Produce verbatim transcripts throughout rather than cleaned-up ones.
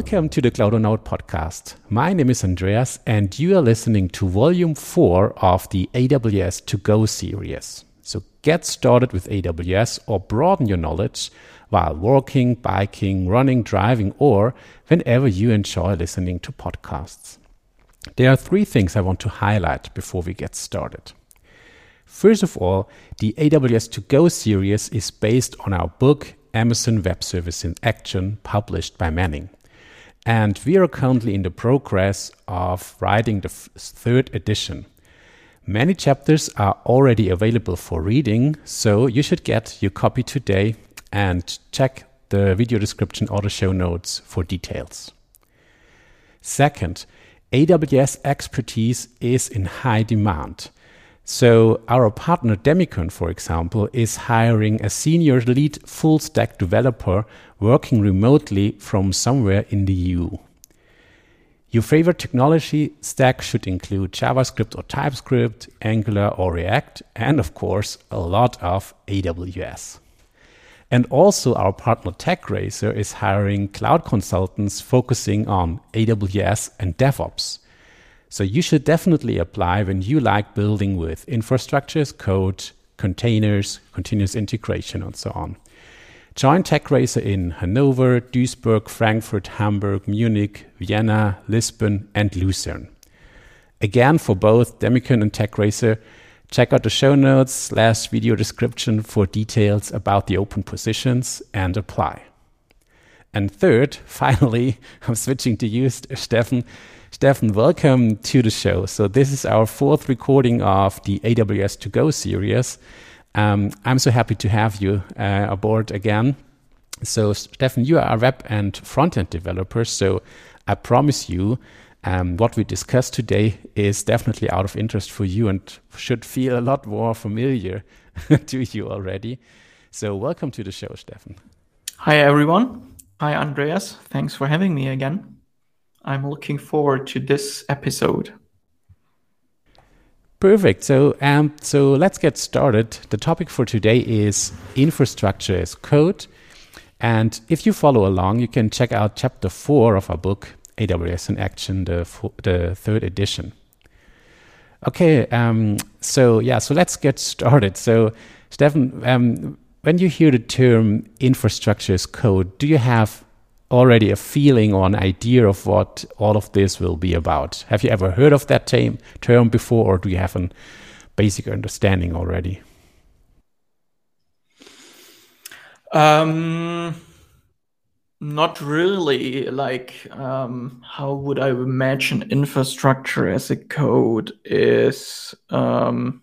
Welcome to the Cloudonaut podcast. My name is Andreas and you are listening to volume four of the A W S to go series. So get started with A W S or broaden your knowledge while walking, biking, running, driving, or whenever you enjoy listening to podcasts. There are three things I want to highlight before we get started. First of all, the A W S to go series is based on our book Amazon Web Services in Action, published by Manning. And we are currently in the progress of writing the f- third edition. Many chapters are already available for reading, so you should get your copy today and check the video description or the show notes for details. Second, A W S expertise is in high demand. So our partner Demicon, for example, is hiring a senior lead full-stack developer working remotely from somewhere in the E U. Your favorite technology stack should include JavaScript or TypeScript, Angular or React, and of course, a lot of A W S. And also our partner tecRacer is hiring cloud consultants focusing on A W S and DevOps. So you should definitely apply when you like building with infrastructure as code, containers, continuous integration, and so on. Join tecRacer in Hannover, Duisburg, Frankfurt, Hamburg, Munich, Vienna, Lisbon, and Lucerne. Again, for both Demicon and tecRacer, check out the show notes slash video description for details about the open positions and apply. And third, finally, I'm switching to you, Stefan. Stefan, welcome to the show. So this is our fourth recording of the A W S to go series. Um, I'm so happy to have you uh, aboard again. So Stefan, you are a web and front-end developer. So I promise you um, what we discussed today is definitely out of interest for you and should feel a lot more familiar to you already. So welcome to the show, Stefan. Hi, everyone. Hi, Andreas. Thanks for having me again. I'm looking forward to this episode. Perfect. So, um, so let's get started. The topic for today is infrastructure as code. And if you follow along, you can check out chapter four of our book, A W S in Action, the, fo- the third edition. Okay. Um, so yeah, so let's get started. So Stefan, um, when you hear the term infrastructure as code, do you have already a feeling or an idea of what all of this will be about? Have you ever heard of that term, term before, or do you have a basic understanding already? Um, not really. Like, um, how would I imagine infrastructure as a code is? Um,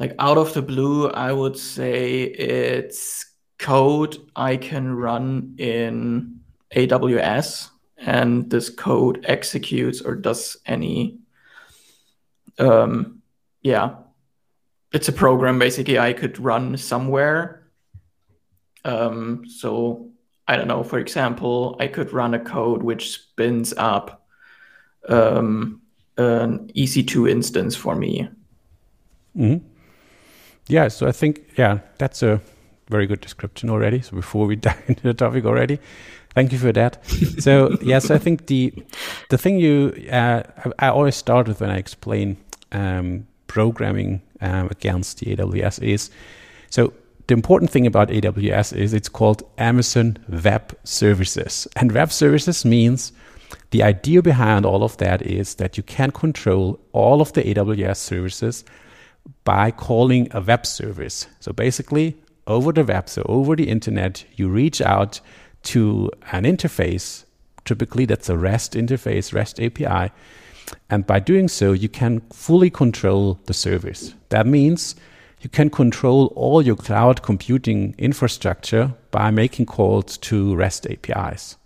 like out of the blue, I would say it's code I can run in A W S, and this code executes or does any, um, yeah, it's a program basically I could run somewhere. Um, so I don't know, for example, I could run a code which spins up um, an E C two instance for me. Mm-hmm. Yeah, so I think, yeah, that's a very good description already. So before we dive into the topic already, thank you for that. So yes, yeah, so I think the the thing you uh, I, I always start with when I explain um, programming um, against the A W S is, so the important thing about A W S is it's called Amazon Web Services, and Web Services means the idea behind all of that is that you can control all of the A W S services by calling a web service. So basically, over the web, so over the internet, you reach out to an interface. Typically, that's a REST interface, REST A P I. And by doing so, you can fully control the service. That means you can control all your cloud computing infrastructure by making calls to REST A P Is.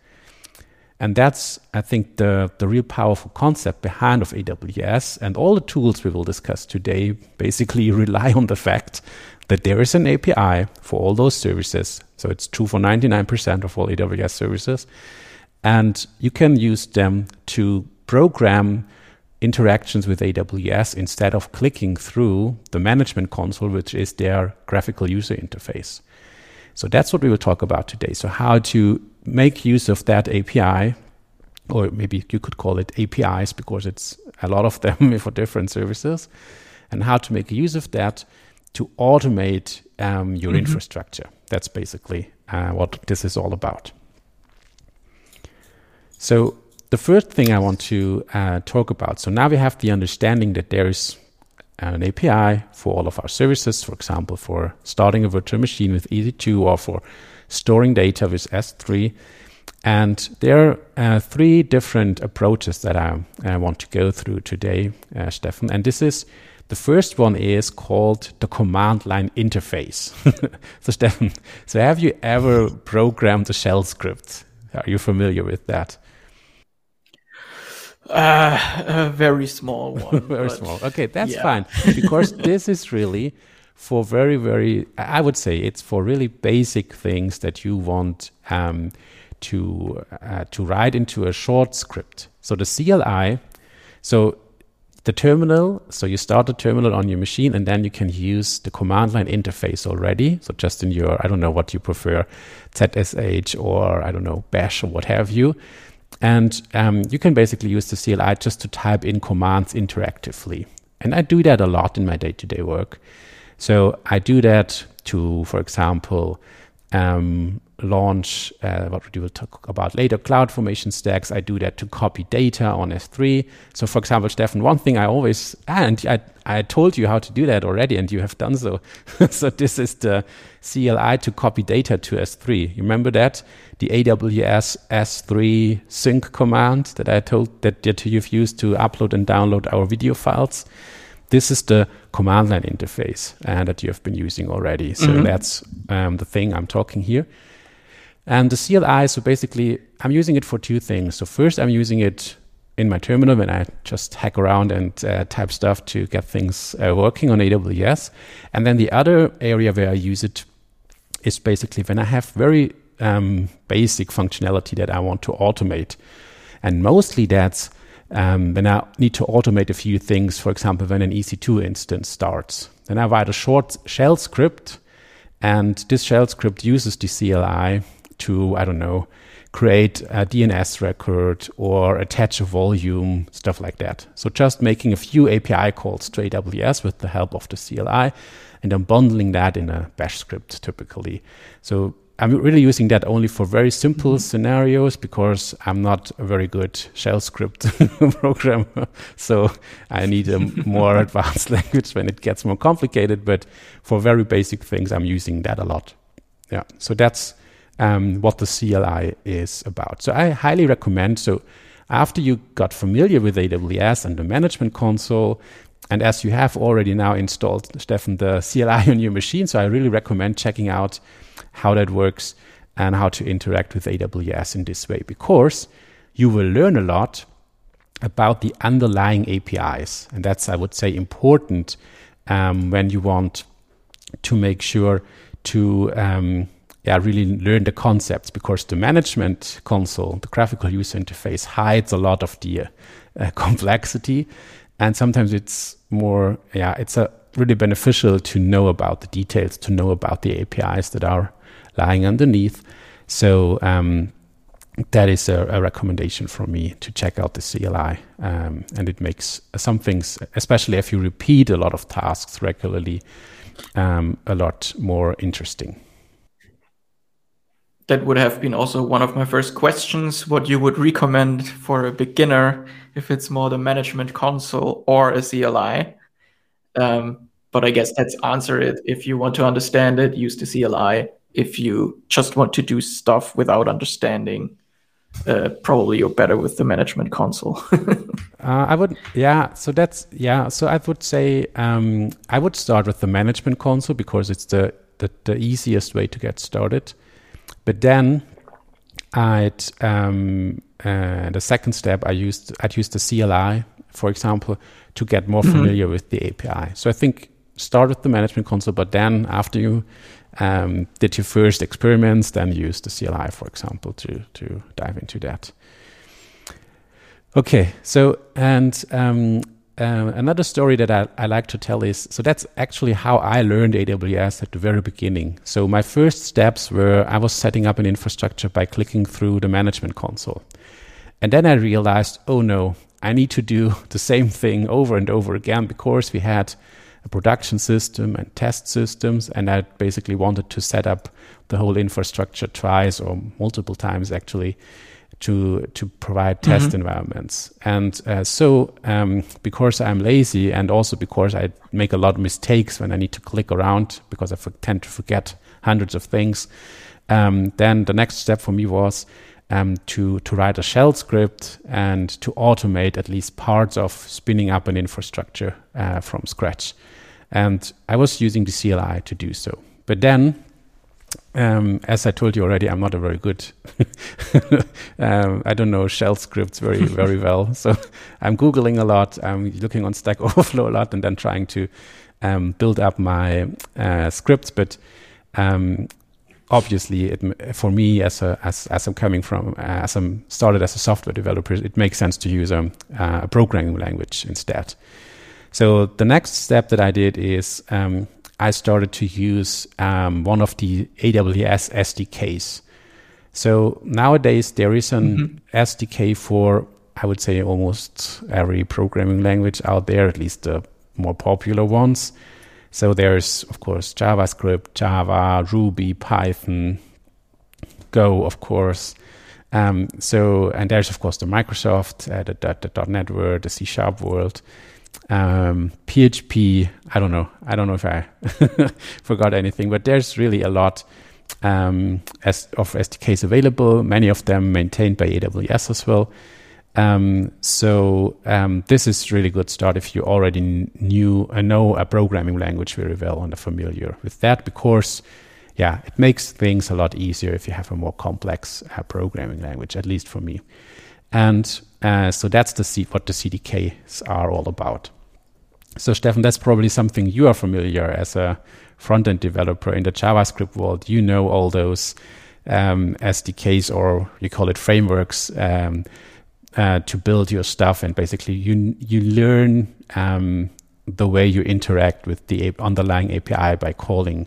And that's, I think, the, the real powerful concept behind of A W S. And all the tools we will discuss today basically rely on the fact that there is an A P I for all those services. So it's true for ninety-nine percent of all A W S services. And you can use them to program interactions with A W S instead of clicking through the management console, which is their graphical user interface. So that's what we will talk about today. So how to make use of that A P I, or maybe you could call it A P Is because it's a lot of them for different services, and how to make use of that to automate um, your mm-hmm. infrastructure. That's basically uh, what this is all about. So the first thing I want to uh, talk about, so now we have the understanding that there is an A P I for all of our services, for example, for starting a virtual machine with E C two or for storing data with S three. And there are uh, three different approaches that I, I want to go through today, uh, Stefan. And this is, the first one is called the command line interface. So Stefan, so have you ever programmed a shell script? Are you familiar with that? Uh, a very small one. Very small. Okay, that's yeah. fine. Because this is really for very, very, I would say it's for really basic things that you want um, to uh, to write into a short script. So the C L I, so the terminal, so you start the terminal on your machine and then you can use the command line interface already. So just in your, I don't know what you prefer, Z S H or I don't know, bash or what have you. And um, you can basically use the C L I just to type in commands interactively. And I do that a lot in my day-to-day work. So I do that to, for example, um, launch, uh, what we will talk about later, CloudFormation stacks. I do that to copy data on S three. So for example, Stefan, one thing I always, and I, I told you how to do that already, and you have done so. So this is the C L I to copy data to S three. You remember that? The A W S S three sync command that I told that, that you've used to upload and download our video files. This is the command line interface uh, that you have been using already. So mm-hmm. that's um, the thing I'm talking here. And the C L I, so basically I'm using it for two things. So first I'm using it in my terminal when I just hack around and uh, type stuff to get things uh, working on A W S. And then the other area where I use it is basically when I have very um, basic functionality that I want to automate. And mostly that's um, when I need to automate a few things. For example, when an E C two instance starts, then I write a short shell script, and this shell script uses the C L I to, I don't know, create a D N S record or attach a volume, stuff like that. So just making a few A P I calls to A W S with the help of the C L I, and then bundling that in a bash script typically. So I'm really using that only for very simple mm-hmm. scenarios because I'm not a very good shell script programmer. So I need a more advanced language when it gets more complicated. But for very basic things, I'm using that a lot. Yeah, so that's Um, what the C L I is about. So I highly recommend, so after you got familiar with A W S and the management console, and as you have already now installed, Stefan, the C L I on your machine, so I really recommend checking out how that works and how to interact with A W S in this way, because you will learn a lot about the underlying A P Is. And that's, I would say, important um, when you want to make sure to um, Yeah, really learn the concepts, because the management console, the graphical user interface, hides a lot of the uh, uh, complexity, and sometimes it's more, yeah, it's a really beneficial to know about the details, to know about the A P Is that are lying underneath. So um, that is a, a recommendation from me to check out the C L I, um, and it makes some things, especially if you repeat a lot of tasks regularly, um, a lot more interesting. That would have been also one of my first questions, what you would recommend for a beginner, if it's more the management console or a C L I. Um, but I guess let's answer it. If you want to understand it, use the C L I. If you just want to do stuff without understanding, uh, probably you're better with the management console. uh, I would, yeah, so that's, yeah. So I would say um, I would start with the management console because it's the, the, the easiest way to get started. But then, I'd um, uh, the second step I used I'd use the C L I, for example, to get more mm-hmm. familiar with the A P I. So I think start with the management console, but then after you um, did your first experiments, then use the C L I, for example, to to dive into that. Okay, so and um, Uh, another story that I, I like to tell is, so that's actually how I learned A W S at the very beginning. So my first steps were I was setting up an infrastructure by clicking through the management console. And then I realized, oh no, I need to do the same thing over and over again, because we had a production system and test systems, and I basically wanted to set up the whole infrastructure twice or multiple times actually to to provide test mm-hmm. environments. And uh, so um, because I'm lazy, and also because I make a lot of mistakes when I need to click around, because I for- tend to forget hundreds of things, um, then the next step for me was um, to, to write a shell script and to automate at least parts of spinning up an infrastructure uh, from scratch. And I was using the C L I to do so. But then, Um, as I told you already, I'm not a very good, um, I don't know shell scripts very, very well. So I'm Googling a lot, I'm looking on Stack Overflow a lot, and then trying to um, build up my uh, scripts. But um, obviously, it, for me, as a, as, as I'm coming from, uh, as I'm started as a software developer, it makes sense to use a, uh, a programming language instead. So the next step that I did is, um, I started to use um, one of the A W S S D Ks. So nowadays there is an mm-hmm. S D K for, I would say, almost every programming language out there, at least the more popular ones. So there's, of course, JavaScript, Java, Ruby, Python, Go, of course. Um, so, and there's, of course, the Microsoft, uh, the, the, the .dot NET world, the C-sharp world. Um, P H P, I don't know. I don't know if I forgot anything, but there's really a lot um, as of S D Ks available, many of them maintained by A W S as well. Um, so um, this is really good start if you already knew uh, know a programming language very well and are familiar with that, because, yeah, it makes things a lot easier if you have a more complex uh, programming language, at least for me. And uh, so that's the C- what the C D Ks are all about. So Stefan, that's probably something you are familiar as a front-end developer in the JavaScript world. You know all those um, S D Ks, or you call it frameworks, um, uh, to build your stuff. And basically you you learn um, the way you interact with the underlying A P I by calling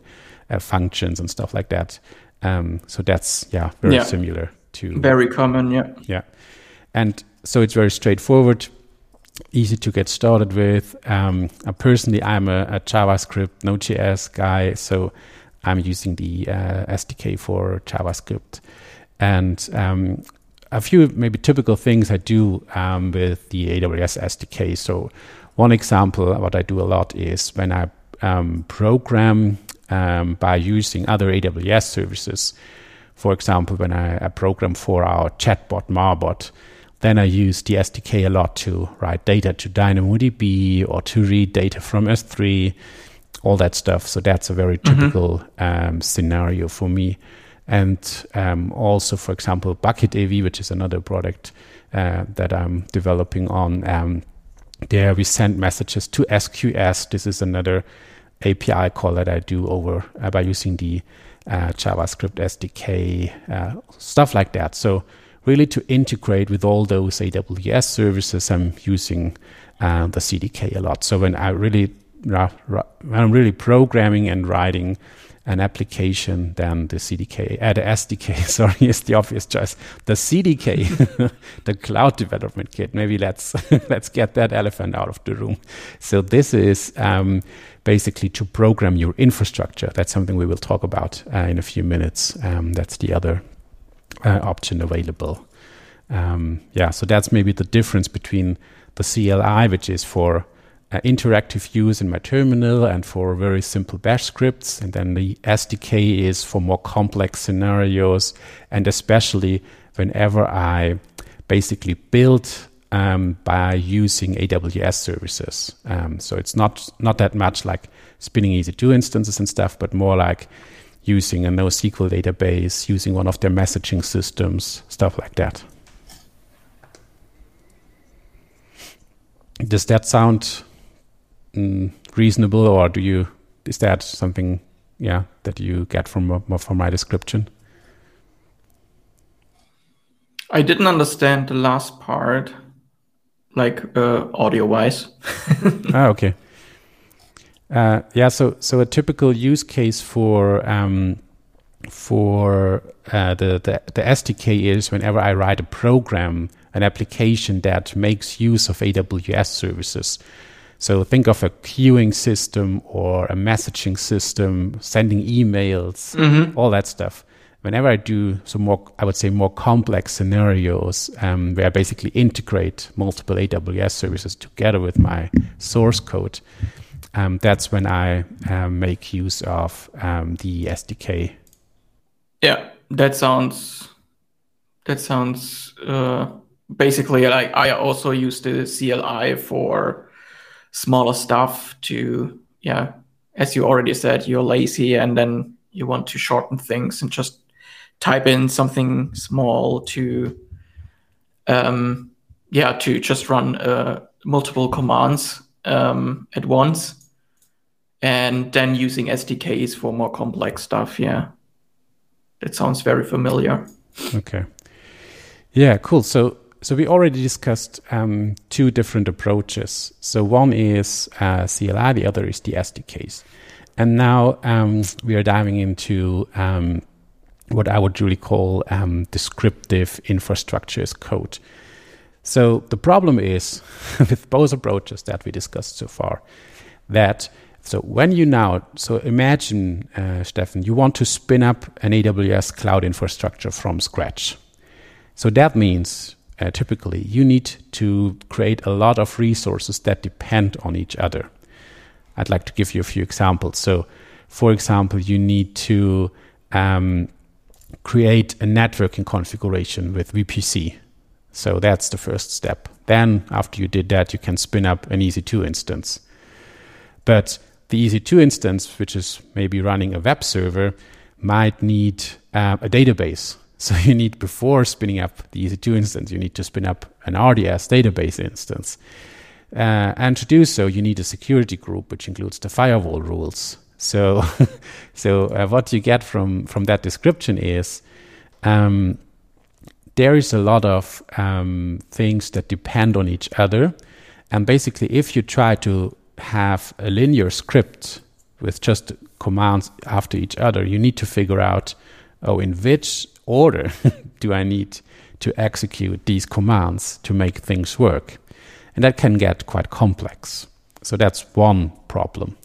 uh, functions and stuff like that. Um, so that's, yeah, very yeah. similar to... Very common, yeah. Yeah. And so it's very straightforward, easy to get started with. Um, uh, personally, I'm a, a JavaScript, Node.js guy, so I'm using the uh, S D K for JavaScript. And um, a few maybe typical things I do um, with the A W S S D K. So one example, what I do a lot is when I um, program um, by using other A W S services. For example, when I, I program for our chatbot, Marbot, then I use the S D K a lot to write data to DynamoDB or to read data from S three, all that stuff. So that's a very typical mm-hmm. um, scenario for me. And um, also, for example, Bucket A V, which is another product uh, that I'm developing on. Um, there we send messages to S Q S. This is another A P I call that I do over uh, by using the uh, JavaScript S D K, uh, stuff like that. So really to integrate with all those A W S services, I'm using uh, the C D K a lot. So when I really, ra- ra- when I'm really programming and writing an application, then the C D K, uh, the S D K, sorry, is the obvious choice. The C D K, the Cloud Development Kit. Maybe let's let's get that elephant out of the room. So this is um, basically to program your infrastructure. That's something we will talk about uh, in a few minutes. Um, that's the other Uh, option available. Um, yeah, so that's maybe the difference between the C L I, which is for uh, interactive use in my terminal and for very simple bash scripts. And then the S D K is for more complex scenarios. And especially whenever I basically build um, by using A W S services. Um, so it's not, not that much like spinning E C two instances and stuff, but more like using a NoSQL database, using one of their messaging systems, stuff like that. Does that sound mm, reasonable, or do you? Is that something, yeah, that you get from from my description? I didn't understand the last part. like uh, audio-wise. Ah, okay. Uh, yeah, so so a typical use case for um, for uh, the, the the S D K is whenever I write a program, an application that makes use of A W S services. So think of a queuing system or a messaging system, sending emails, mm-hmm. all that stuff. Whenever I do some more, I would say more complex scenarios um, where I basically integrate multiple A W S services together with my source code, um, that's when I um, make use of um, the S D K. Yeah, that sounds, that sounds uh, basically like I also use the C L I for smaller stuff to, yeah, as you already said, you're lazy and then you want to shorten things and just type in something small to, um, yeah, to just run uh, multiple commands um, at once, and then using S D Ks for more complex stuff. Yeah, that sounds very familiar. Okay. Yeah, cool. So, so we already discussed um, two different approaches. So one is uh, C L I, the other is the S D Ks, and now um, we are diving into. Um, what I would really call um, descriptive infrastructure as code. So the problem is with both approaches that we discussed so far, that so when you now, so imagine, uh, Stefan, you want to spin up an A W S cloud infrastructure from scratch. So that means uh, typically you need to create a lot of resources that depend on each other. I'd like to give you a few examples. So for example, you need to um, create a networking configuration with V P C. So that's the first step. Then after you did that, you can spin up an E C two instance. But the E C two instance, which is maybe running a web server, might need uh, a database. So you need, before spinning up the E C two instance, you need to spin up an R D S database instance. Uh, and to do so, you need a security group, which includes the firewall rules. So, so uh, what you get from, from that description is um, there is a lot of um, things that depend on each other. And basically, if you try to have a linear script with just commands after each other, you need to figure out, oh, in which order do I need to execute these commands to make things work? And that can get quite complex. So that's one problem.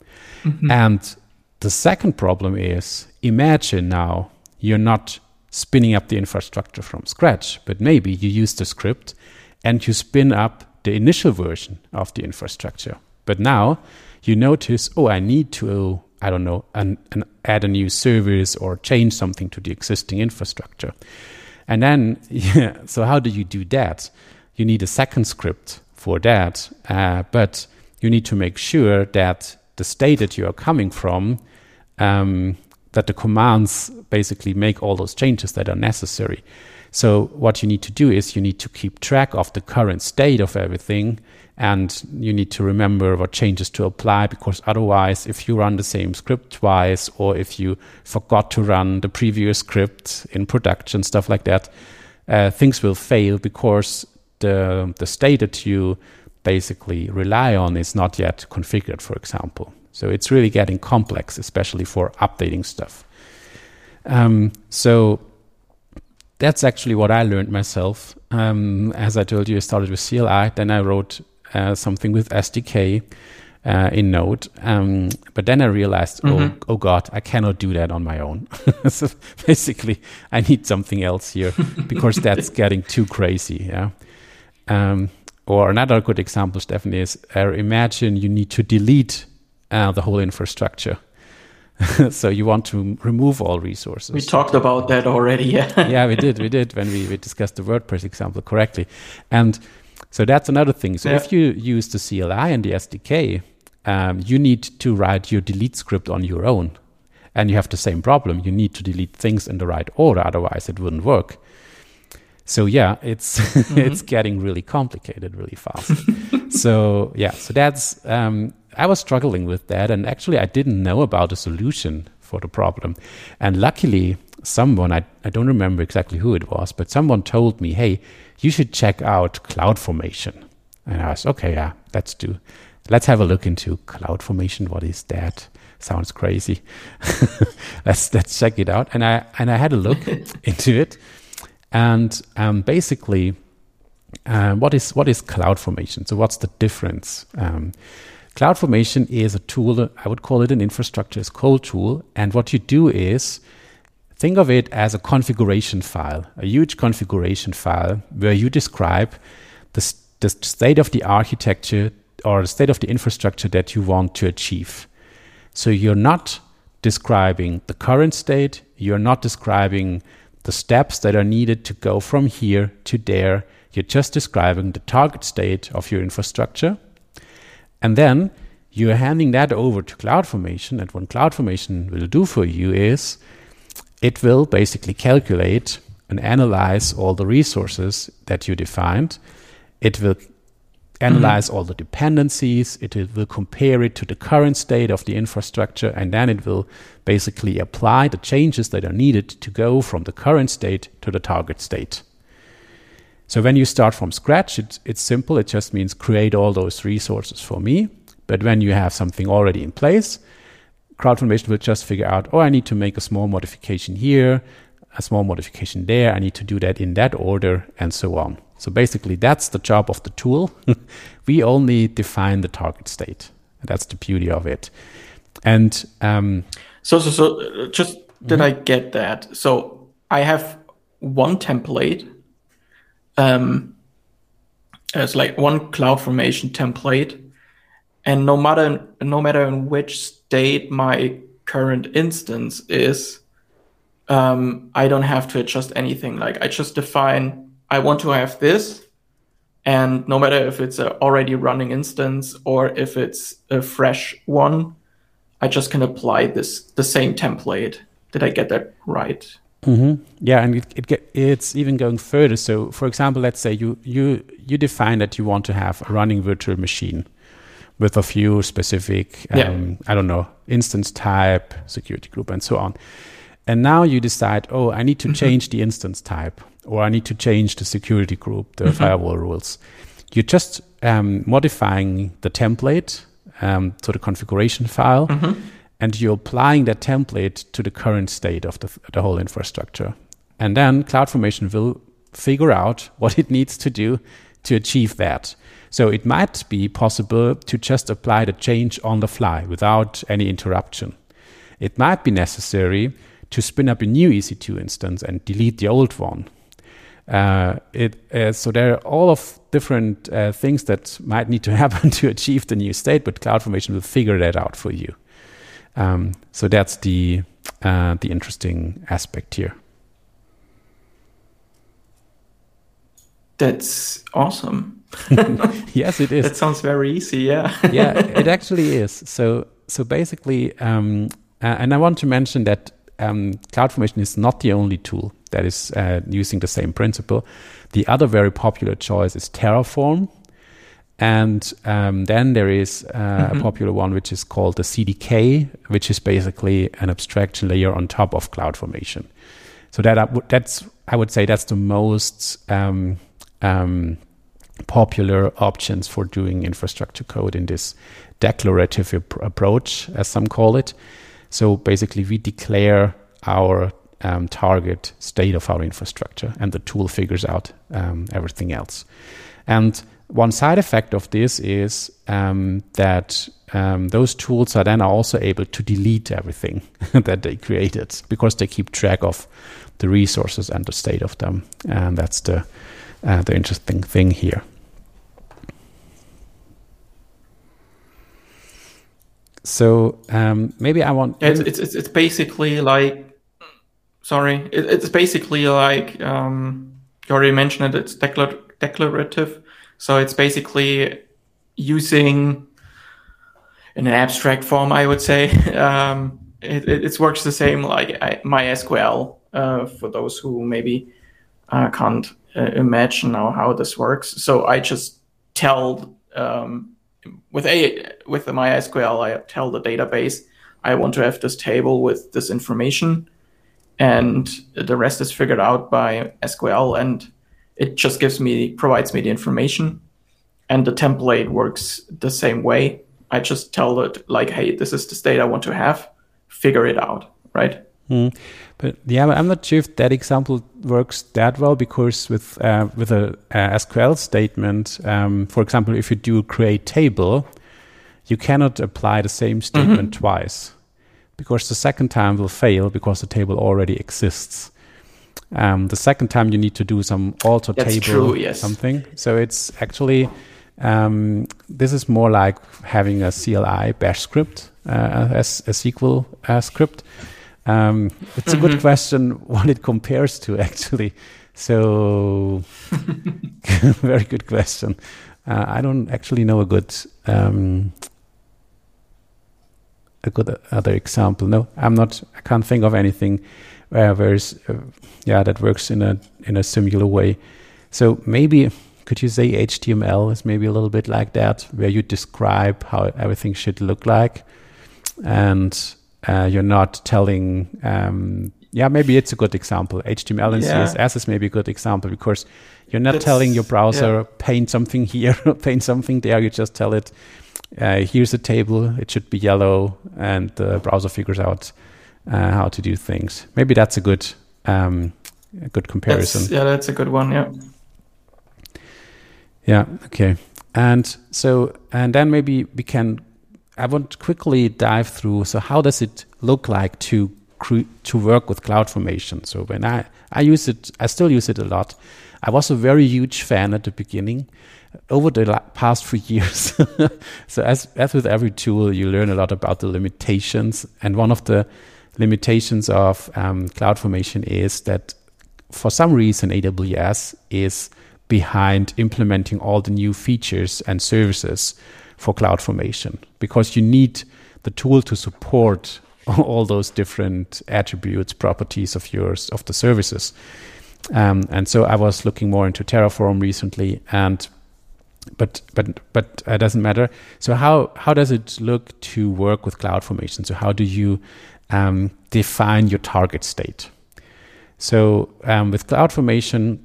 Mm-hmm. And the second problem is, imagine now you're not spinning up the infrastructure from scratch, but maybe you use the script and you spin up the initial version of the infrastructure. But now you notice, oh, I need to, I don't know, an, an add a new service or change something to the existing infrastructure. And then, yeah, so how do you do that? You need a second script for that, uh, but you need to make sure that the state that you are coming from, um, that the commands basically make all those changes that are necessary. So what you need to do is you need to keep track of the current state of everything, and you need to remember what changes to apply, because otherwise, if you run the same script twice, or if you forgot to run the previous script in production, stuff like that, uh, things will fail, because the the state that you basically rely on is not yet configured, for example. So it's really getting complex, especially for updating stuff. Um, so that's actually what I learned myself. Um, as I told you, I started with C L I, then I wrote uh, something with S D K uh, in Node. Um, but then I realized, mm-hmm. oh, oh God, I cannot do that on my own. So basically, I need something else here, because that's getting too crazy. Yeah. Um, Or another good example, Stefan, is uh, imagine you need to delete uh, the whole infrastructure. So you want to m- remove all resources. We talked about that already. Yeah, yeah, we did. We did when we, we discussed the WordPress example correctly. And so that's another thing. So yeah. If you use the C L I and the S D K, um, you need to write your delete script on your own. And you have the same problem. You need to delete things in the right order. Otherwise, it wouldn't work. So yeah, it's mm-hmm. it's getting really complicated really fast. So yeah, so that's um, I was struggling with that, and actually I didn't know about a solution for the problem. And luckily, someone I I don't remember exactly who it was, but someone told me, hey, you should check out CloudFormation. And I was, okay, yeah, let's do, let's have a look into CloudFormation. What is that? Sounds crazy. let's let's check it out. And I and I had a look into it. And um, basically, uh, what is what is CloudFormation? So what's the difference? Um, CloudFormation is a tool. I would call it an infrastructure as code tool. And what you do is think of it as a configuration file, a huge configuration file where you describe the, the state of the architecture or the state of the infrastructure that you want to achieve. So you're not describing the current state. You're not describing the steps that are needed to go from here to there. You're just describing the target state of your infrastructure. And then you're handing that over to CloudFormation. And what CloudFormation will do for you is it will basically calculate and analyze all the resources that you defined. It will analyze mm-hmm. all the dependencies. It will compare it to the current state of the infrastructure. And then it will basically apply the changes that are needed to go from the current state to the target state. So when you start from scratch, it's, it's simple. It just means create all those resources for me. But when you have something already in place, CloudFormation will just figure out, oh, I need to make a small modification here, a small modification there. I need to do that in that order, and so on. So basically, that's the job of the tool. We only define the target state. That's the beauty of it. And um, so, so, so, just did mm-hmm. I get that? So I have one template. Um, it's like one CloudFormation template. And no matter no matter in which state my current instance is, um, I don't have to adjust anything. Like I just define, I want to have this. And no matter if it's an already running instance or if it's a fresh one, I just can apply this the same template. Did I get that right? Mm-hmm. Yeah, and it, it get, it's even going further. So for example, let's say you, you, you define that you want to have a running virtual machine with a few specific, um, yeah. I don't know, instance type, security group, and so on. And now you decide, oh, I need to mm-hmm. change the instance type, or I need to change the security group, the mm-hmm. firewall rules. You're just um, modifying the template, um, to the configuration file, mm-hmm. and you're applying that template to the current state of the, the whole infrastructure. And then CloudFormation will figure out what it needs to do to achieve that. So it might be possible to just apply the change on the fly without any interruption. It might be necessary to spin up a new E C two instance and delete the old one. Uh, it, uh, so there are all of different uh, things that might need to happen to achieve the new state, but CloudFormation will figure that out for you. Um, so that's the uh, the interesting aspect here. That's awesome. Yes, it is. That sounds very easy, yeah. Yeah, it actually is. So so basically, um, uh, and I want to mention that um, CloudFormation is not the only tool that is uh, using the same principle. The other very popular choice is Terraform. And um, then there is uh, mm-hmm. a popular one, which is called the C D K, which is basically an abstraction layer on top of CloudFormation. So that I w- that's I would say that's the most... Um, um, popular options for doing infrastructure code in this declarative ap- approach, as some call it. So basically, we declare our um, target state of our infrastructure, and the tool figures out um, everything else. And one side effect of this is um, that um, those tools are then also able to delete everything that they created, because they keep track of the resources and the state of them. And that's the Uh, the interesting thing here. So um, maybe I want. It's it's it's basically like. Sorry, it, it's basically like um, you already mentioned it. It's declar- declarative, so it's basically using in an abstract form. I would say um, it, it it works the same like I, MySQL uh, for those who maybe uh, can't. Uh, imagine now how this works. So I just tell um, with a with the MySQL, I tell the database I want to have this table with this information, and the rest is figured out by S Q L, and it just gives me provides me the information. And the template works the same way. I just tell it like, hey, this is the state I want to have. Figure it out, right? Mm. But yeah, but I'm not sure if that example works that well, because with uh, with a, a S Q L statement, um, for example, if you do create table, you cannot apply the same statement mm-hmm. twice, because the second time will fail because the table already exists. Um, the second time you need to do some alter That's table true, yes. something. So it's actually um, this is more like having a C L I bash script uh, as a S Q L uh, script. Um, it's mm-hmm. a good question what it compares to, actually. So very good question. Uh, I don't actually know a good um, a good other example. No, I'm not. I can't think of anything where there's uh, yeah that works in a in a similar way. So maybe could you say H T M L is maybe a little bit like that, where you describe how everything should look like, and Uh, you're not telling, um, yeah, maybe it's a good example. H T M L and yeah. C S S is maybe a good example, because you're not That's, telling your browser, yeah. paint something here, paint something there. You just tell it, uh, here's a table, it should be yellow, and the browser figures out uh, how to do things. Maybe that's a good um, a good comparison. That's, yeah, that's a good one, yeah. Yeah, okay. And so, and then maybe we can I want to quickly dive through. So, how does it look like to cre- to work with CloudFormation? So, when I, I use it, I still use it a lot. I was a very huge fan at the beginning. Over the la- past few years, so as as with every tool, you learn a lot about the limitations. And one of the limitations of um, CloudFormation is that, for some reason, A W S is behind implementing all the new features and services for CloudFormation, because you need the tool to support all those different attributes, properties of yours, of the services. Um, and so I was looking more into Terraform recently, and but but but it doesn't matter. So how how does it look to work with CloudFormation? So how do you um, define your target state? So um, with CloudFormation,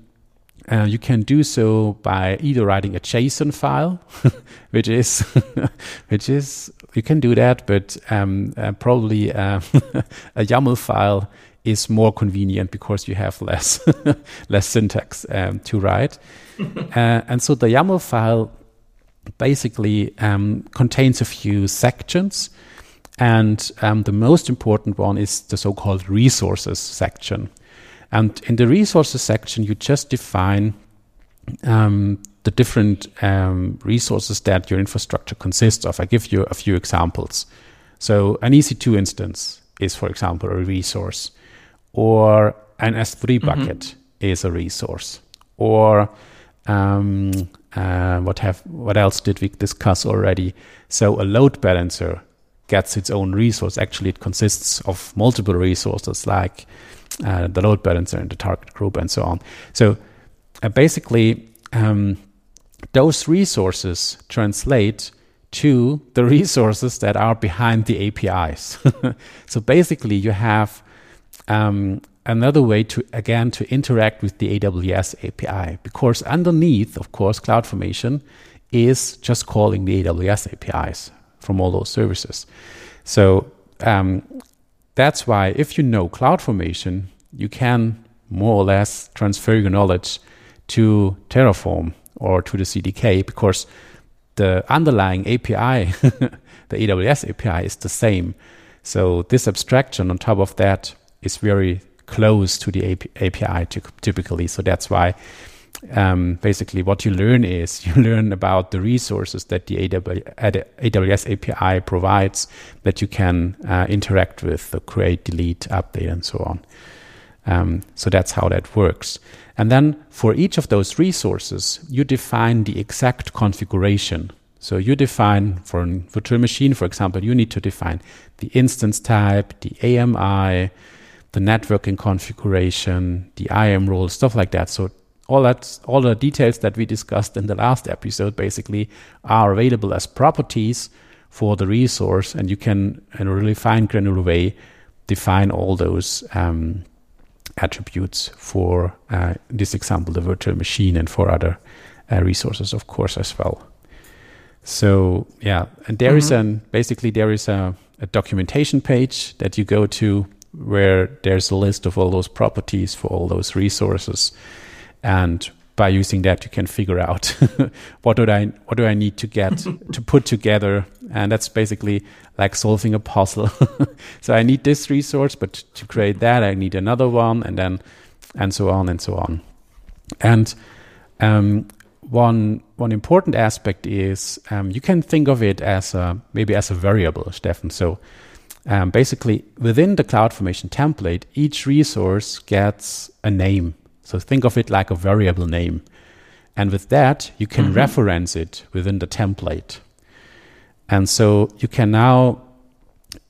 Uh, you can do so by either writing a JSON file, which is, which is you can do that, but um, uh, probably uh, a YAML file is more convenient, because you have less less syntax um, to write. uh, and so the YAML file basically um, contains a few sections, and um, the most important one is the so-called resources section. And in the resources section, you just define um, the different um, resources that your infrastructure consists of. I give you a few examples. So an E C two instance is, for example, a resource, or an S three mm-hmm. bucket is a resource, or um, uh, what have what else did we discuss already? So a load balancer gets its own resource. Actually, it consists of multiple resources, like Uh, the load balancer and the target group and so on. So uh, basically, um, those resources translate to the resources that are behind the A P Is. So basically, you have um, another way to, again, to interact with the A W S A P I, because underneath, of course, CloudFormation is just calling the A W S A P Is from all those services. So um that's why if you know CloudFormation, you can more or less transfer your knowledge to Terraform or to the C D K, because the underlying A P I, the A W S A P I, is the same. So this abstraction on top of that is very close to the A P I t- typically. So that's why um, basically what you learn is you learn about the resources that the A W S A P I provides that you can uh, interact with, the create, delete, update, and so on. Um, so that's how that works. And then for each of those resources, you define the exact configuration. So you define for a virtual machine, for example, you need to define the instance type, the A M I, the networking configuration, the I A M role, stuff like that. So All that, all the details that we discussed in the last episode basically are available as properties for the resource, and you can, in a really fine granular way, define all those um, attributes for, uh, in this example, the virtual machine, and for other uh, resources, of course, as well. So yeah, and there mm-hmm. is an basically there is a, a documentation page that you go to where there's a list of all those properties for all those resources, and by using that you can figure out what do I what do I need to get to put together, and that's basically like solving a puzzle. So I need this resource, but to create that I need another one, and then and so on and so on. And um, one one important aspect is um, you can think of it as a, maybe as a variable, Stefan. So um, basically within the CloudFormation template, each resource gets a name. So think of it like a variable name. And with that, you can mm-hmm. reference it within the template. And so you can now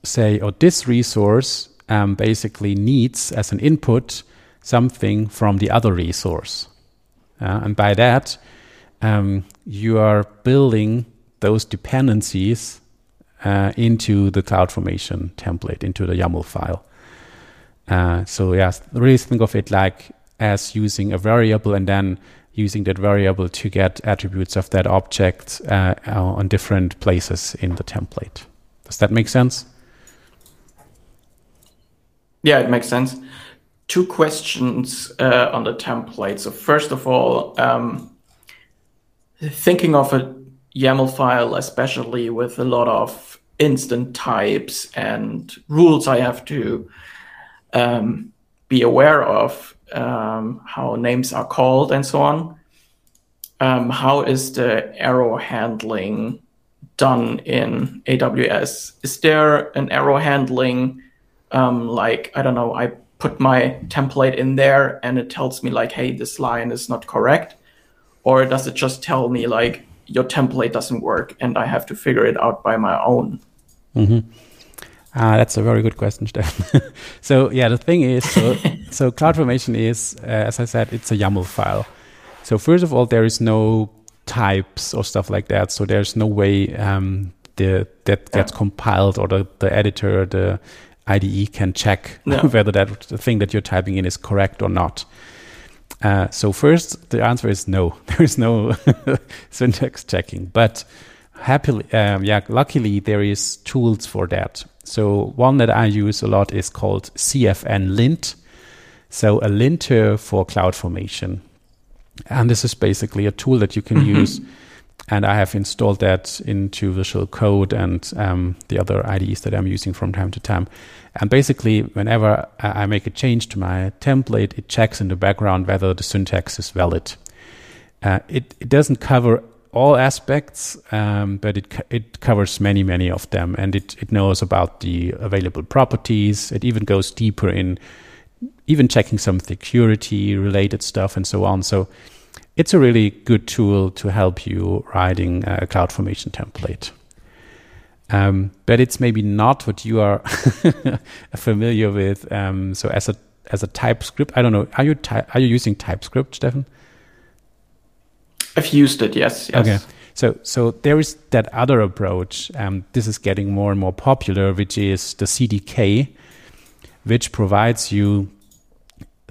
say, oh, this resource um, basically needs as an input something from the other resource. Uh, and by that, um, you are building those dependencies uh, into the CloudFormation template, into the YAML file. Uh, so yeah, really think of it like as using a variable and then using that variable to get attributes of that object uh, on different places in the template. Does that make sense? Yeah, it makes sense. Two questions uh, on the template. So first of all, um, thinking of a YAML file, especially with a lot of instant types and rules I have to um, be aware of, um, how names are called and so on. Um, how is the arrow handling done in A W S? Is there an arrow handling um, like, I don't know, I put my template in there and it tells me like, hey, this line is not correct? Or does it just tell me like, your template doesn't work and I have to figure it out by my own? Mm-hmm. Uh, that's a very good question, Stefan. So yeah, the thing is, so, so CloudFormation is, uh, as I said, it's a YAML file. So first of all, there is no types or stuff like that. So there's no way um, the that gets yeah. compiled or the, the editor, the I D E can check yeah. whether that the thing that you're typing in is correct or not. Uh, so first, the answer is no. There is no syntax checking. But happily, um, yeah, luckily there is tools for that. So one that I use a lot is called C F N lint. So a linter for CloudFormation. And this is basically a tool that you can mm-hmm. use. And I have installed that into Visual Code and um, the other I D Es that I'm using from time to time. And basically, whenever I make a change to my template, it checks in the background whether the syntax is valid. Uh, it, it doesn't cover all aspects, um, but it it covers many, many of them. And it, it knows about the available properties. It even goes deeper in even checking some security-related stuff and so on. So it's a really good tool to help you writing a CloudFormation template. Um, but it's maybe not what you are familiar with. Um, so as a as a TypeScript, I don't know, are you ty- are you using TypeScript, Stefan? I've used it, yes. yes. Okay. So so there is that other approach. Um, this is getting more and more popular, which is the C D K, which provides you,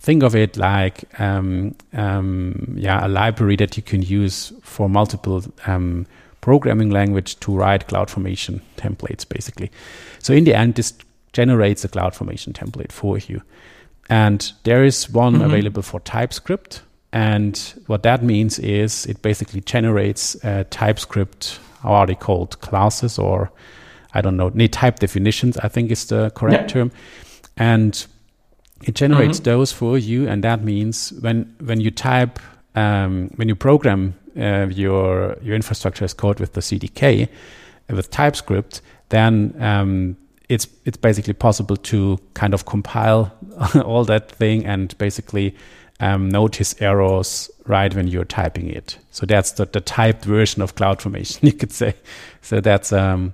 think of it like um, um, yeah, a library that you can use for multiple um, programming language to write CloudFormation templates, basically. So in the end, this generates a CloudFormation template for you. And there is one mm-hmm. available for TypeScript. And what that means is it basically generates uh, TypeScript, how are they called, classes or, I don't know, type definitions, I think is the correct yeah. term. And it generates mm-hmm. those for you. And that means when when you type, um, when you program uh, your your infrastructure as code with the C D K, with TypeScript, then um, it's it's basically possible to kind of compile all that thing and basically Um, notice errors right when you're typing it. So that's the, the typed version of CloudFormation, you could say. So that's, um,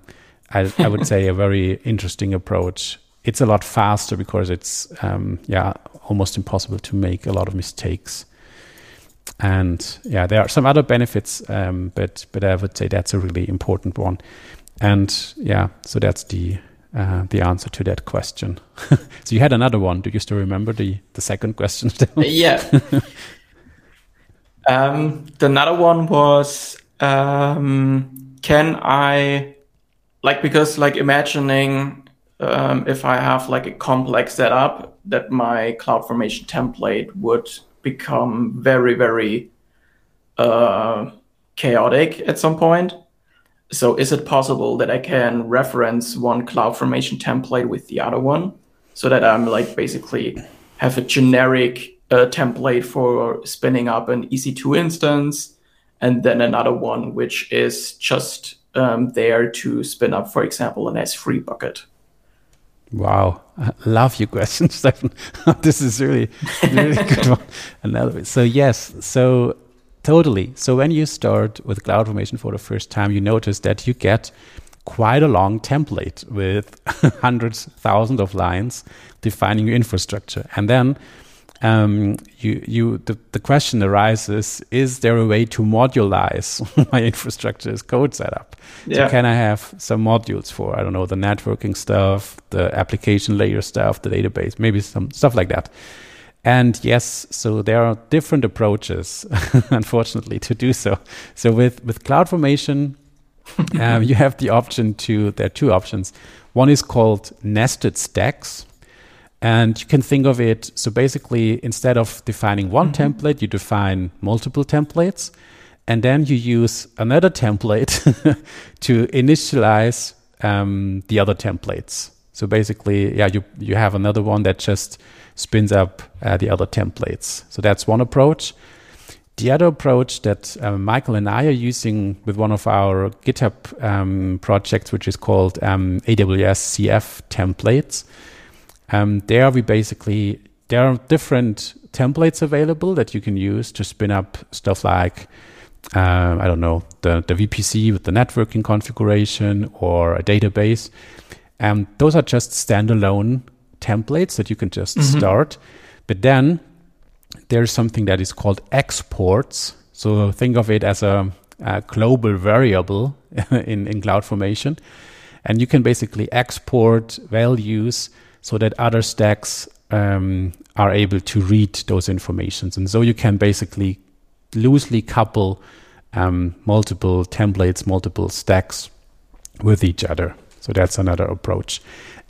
I, I would say, a very interesting approach. It's a lot faster because it's, um, yeah, almost impossible to make a lot of mistakes. And yeah, there are some other benefits, um, but but I would say that's a really important one. And yeah, so that's the Uh, the answer to that question. So you had another one. Do you still remember the, the second question? Yeah. um, the another one was um, can I, like, because like imagining um, if I have like a complex setup, that my CloudFormation template would become very, very uh, chaotic at some point. So is it possible that I can reference one CloudFormation template with the other one, so that I'm like basically have a generic uh, template for spinning up an E C two instance, and then another one which is just um, there to spin up, for example, an S three bucket? Wow, I love your question, Stefan. This is really, really good one. Another so yes, so. Totally. So when you start with CloudFormation for the first time, you notice that you get quite a long template with hundreds, thousands of lines defining your infrastructure. And then um, you, you, the, the question arises, is there a way to modularize my infrastructure's code setup? Yeah. So can I have some modules for, I don't know, the networking stuff, the application layer stuff, the database, maybe some stuff like that. And yes, so there are different approaches, unfortunately, to do so. So with, with CloudFormation, um, you have the option to, there are two options. One is called nested stacks. And you can think of it, so basically, instead of defining one mm-hmm. template, you define multiple templates. And then you use another template to initialize um, the other templates. So basically, yeah, you, you have another one that just spins up uh, the other templates. So that's one approach. The other approach that um, Michael and I are using with one of our GitHub um, projects, which is called um, A W S C F templates. Um, there we basically, there are different templates available that you can use to spin up stuff like Uh, I don't know, the, the V P C with the networking configuration or a database. Um, those are just standalone templates that you can just mm-hmm. start. But then there's something that is called exports. So think of it as a, a global variable in, in CloudFormation. And you can basically export values so that other stacks um, are able to read those informations. And so you can basically loosely couple um, multiple templates, multiple stacks with each other. So that's another approach.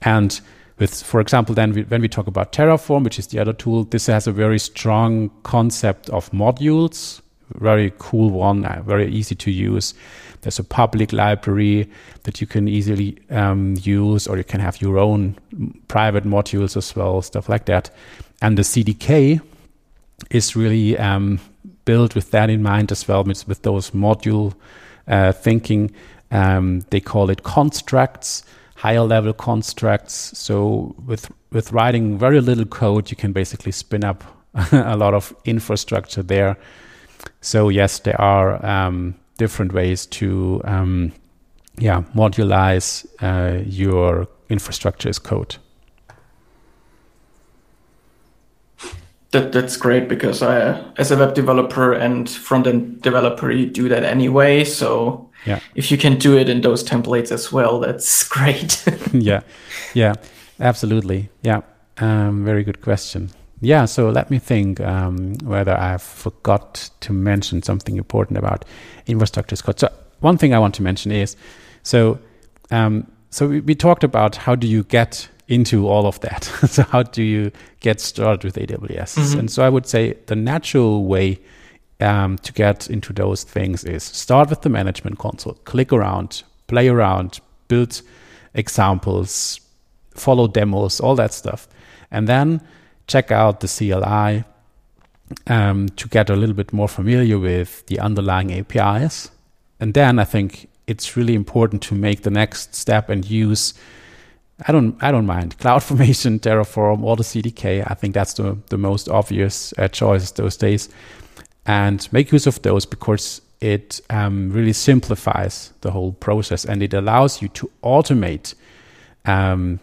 And with, for example, then we, when we talk about Terraform, which is the other tool, this has a very strong concept of modules, very cool one, very easy to use. There's a public library that you can easily um, use, or you can have your own private modules as well, stuff like that. And the C D K is really um, built with that in mind as well, with, with those module uh, thinking. Um, they call it constructs, higher level constructs. So with with writing very little code, you can basically spin up a lot of infrastructure there. So yes, there are um, different ways to um, yeah modularize uh, your infrastructure as code. That that's great, because I, as a web developer and front-end developer, you do that anyway. So yeah. If you can do it in those templates as well, that's great. yeah, yeah, absolutely. Yeah, um, very good question. Yeah, so let me think um, whether I forgot to mention something important about infrastructure as code. So one thing I want to mention is, so um, so we, we talked about how do you get into all of that. So how do you get started with A W S? Mm-hmm. And so I would say the natural way um, to get into those things is start with the management console, click around, play around, build examples, follow demos, all that stuff. And then check out the C L I um, to get a little bit more familiar with the underlying A P Is. And then I think it's really important to make the next step and use I don't I don't mind CloudFormation, Terraform, or the C D K. I think that's the, the most obvious uh, choice those days. And make use of those, because it um, really simplifies the whole process, and it allows you to automate um,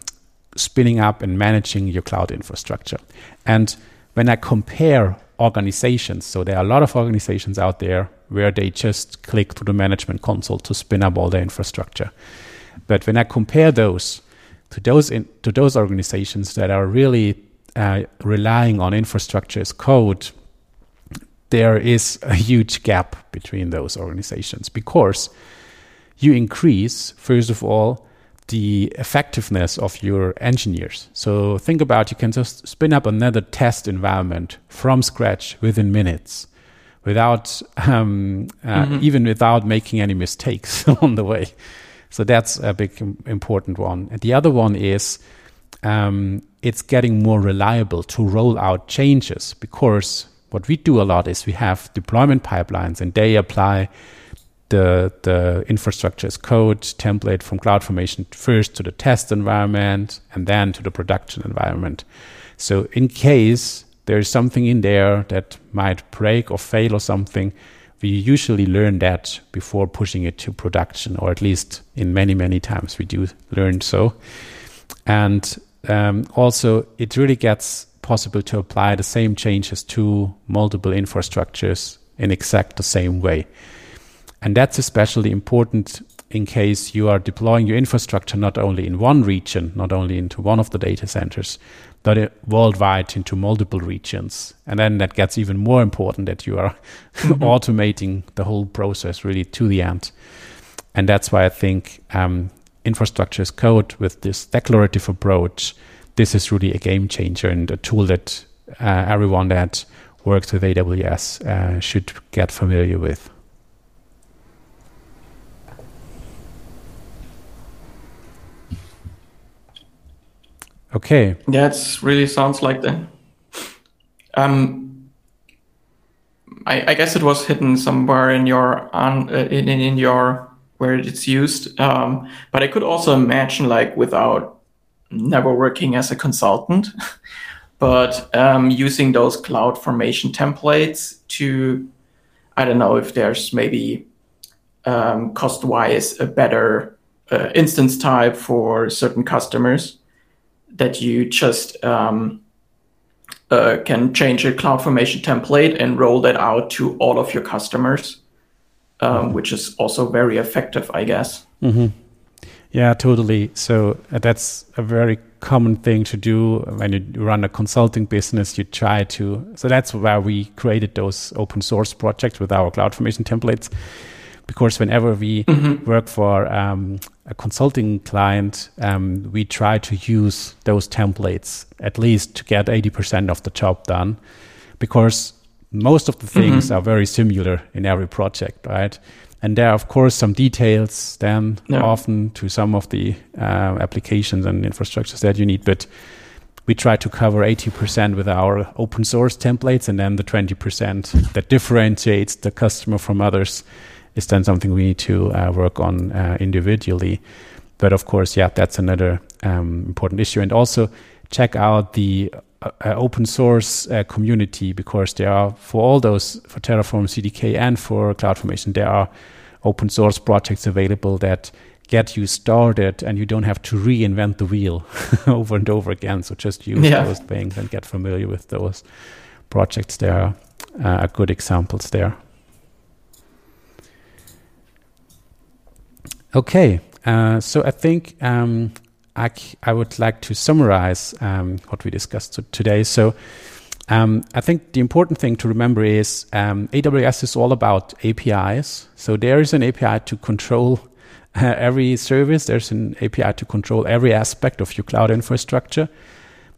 spinning up and managing your cloud infrastructure. And when I compare organizations, so there are a lot of organizations out there where they just click through the management console to spin up all their infrastructure. But when I compare those to those in, to those organizations that are really uh, relying on infrastructure as code, there is a huge gap between those organizations, because you increase, first of all, the effectiveness of your engineers. So think about, you can just spin up another test environment from scratch within minutes, without um, uh, mm-hmm. even without making any mistakes on the way. So that's a big important one. And the other one is um, it's getting more reliable to roll out changes, because what we do a lot is we have deployment pipelines and they apply the the infrastructure as code template from CloudFormation first to the test environment and then to the production environment. So in case there is something in there that might break or fail or something, we usually learn that before pushing it to production, or at least in many, many times we do learn so. And um, also, it really gets possible to apply the same changes to multiple infrastructures in exact the same way. And that's especially important in case you are deploying your infrastructure not only in one region, not only into one of the data centers, but worldwide into multiple regions. And then that gets even more important that you are mm-hmm. automating the whole process really to the end. And that's why I think um, infrastructure as code with this declarative approach, this is really a game changer and a tool that uh, everyone that works with A W S uh, should get familiar with. Okay. Yeah, it really sounds like that. Um, I, I guess it was hidden somewhere in your un, uh, in, in your where it's used. Um, but I could also imagine, like, without never working as a consultant, but um, using those CloudFormation templates to, I don't know if there's maybe um, cost-wise a better uh, instance type for certain customers, that you just um, uh, can change a CloudFormation template and roll that out to all of your customers, um, which is also very effective, I guess. Mm-hmm. Yeah, totally. So uh, that's a very common thing to do when you run a consulting business. You try to, so that's why we created those open source projects with our CloudFormation templates, because whenever we mm-hmm. work for um, a consulting client, um, we try to use those templates at least to get eighty percent of the job done, because most of the things mm-hmm. are very similar in every project, right? And there are, of course, some details then yeah. often to some of the uh, applications and infrastructures that you need, but we try to cover eighty percent with our open source templates, and then the twenty percent that differentiates the customer from others is then something we need to uh, work on uh, individually. But of course, yeah, that's another um, important issue. And also check out the uh, open source uh, community, because there are, for all those, for Terraform, C D K, and for CloudFormation, there are open source projects available that get you started and you don't have to reinvent the wheel over and over again. So just use yeah. those things and get familiar with those projects. There are uh, good examples there. Okay, uh, so I think um, I, c- I would like to summarize um, what we discussed t- today. So um, I think the important thing to remember is um, A W S is all about A P Is. So there is an A P I to control uh, every service. There's an A P I to control every aspect of your cloud infrastructure.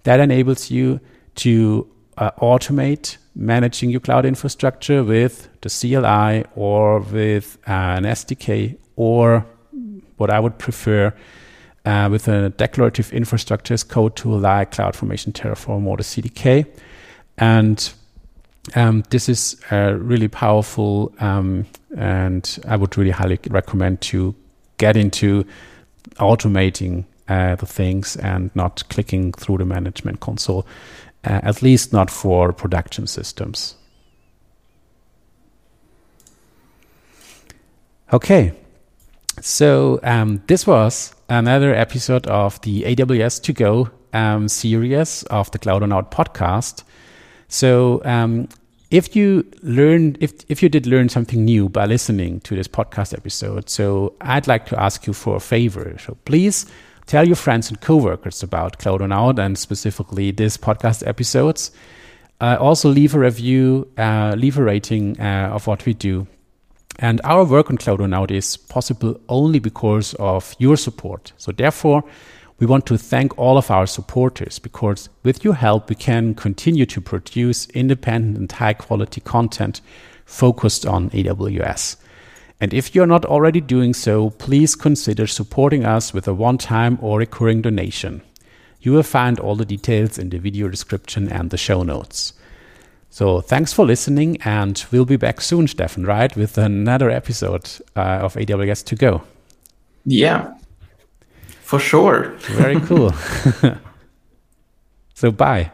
That enables you to uh, automate managing your cloud infrastructure with the C L I or with uh, an S D K, or what I would prefer, uh, with a declarative infrastructure as code tool like CloudFormation, Terraform, or the C D K. And um, this is uh, really powerful, um, and I would really highly recommend to get into automating uh, the things and not clicking through the management console, uh, at least not for production systems. Okay. So um, this was another episode of the A W S to go um, series of the Cloudonaut podcast. So um, if you learned, if if you did learn something new by listening to this podcast episode, so I'd like to ask you for a favor. So please tell your friends and coworkers about Cloudonaut and specifically this podcast episodes. Uh, also leave a review, uh, leave a rating uh, of what we do. And our work on Cloudonaut is possible only because of your support. So therefore, we want to thank all of our supporters, because with your help, we can continue to produce independent and high-quality content focused on A W S. And if you're not already doing so, please consider supporting us with a one-time or recurring donation. You will find all the details in the video description and the show notes. So thanks for listening, and we'll be back soon, Stefan, right, with another episode uh, of A W S to go. Yeah, for sure. Very cool. So bye.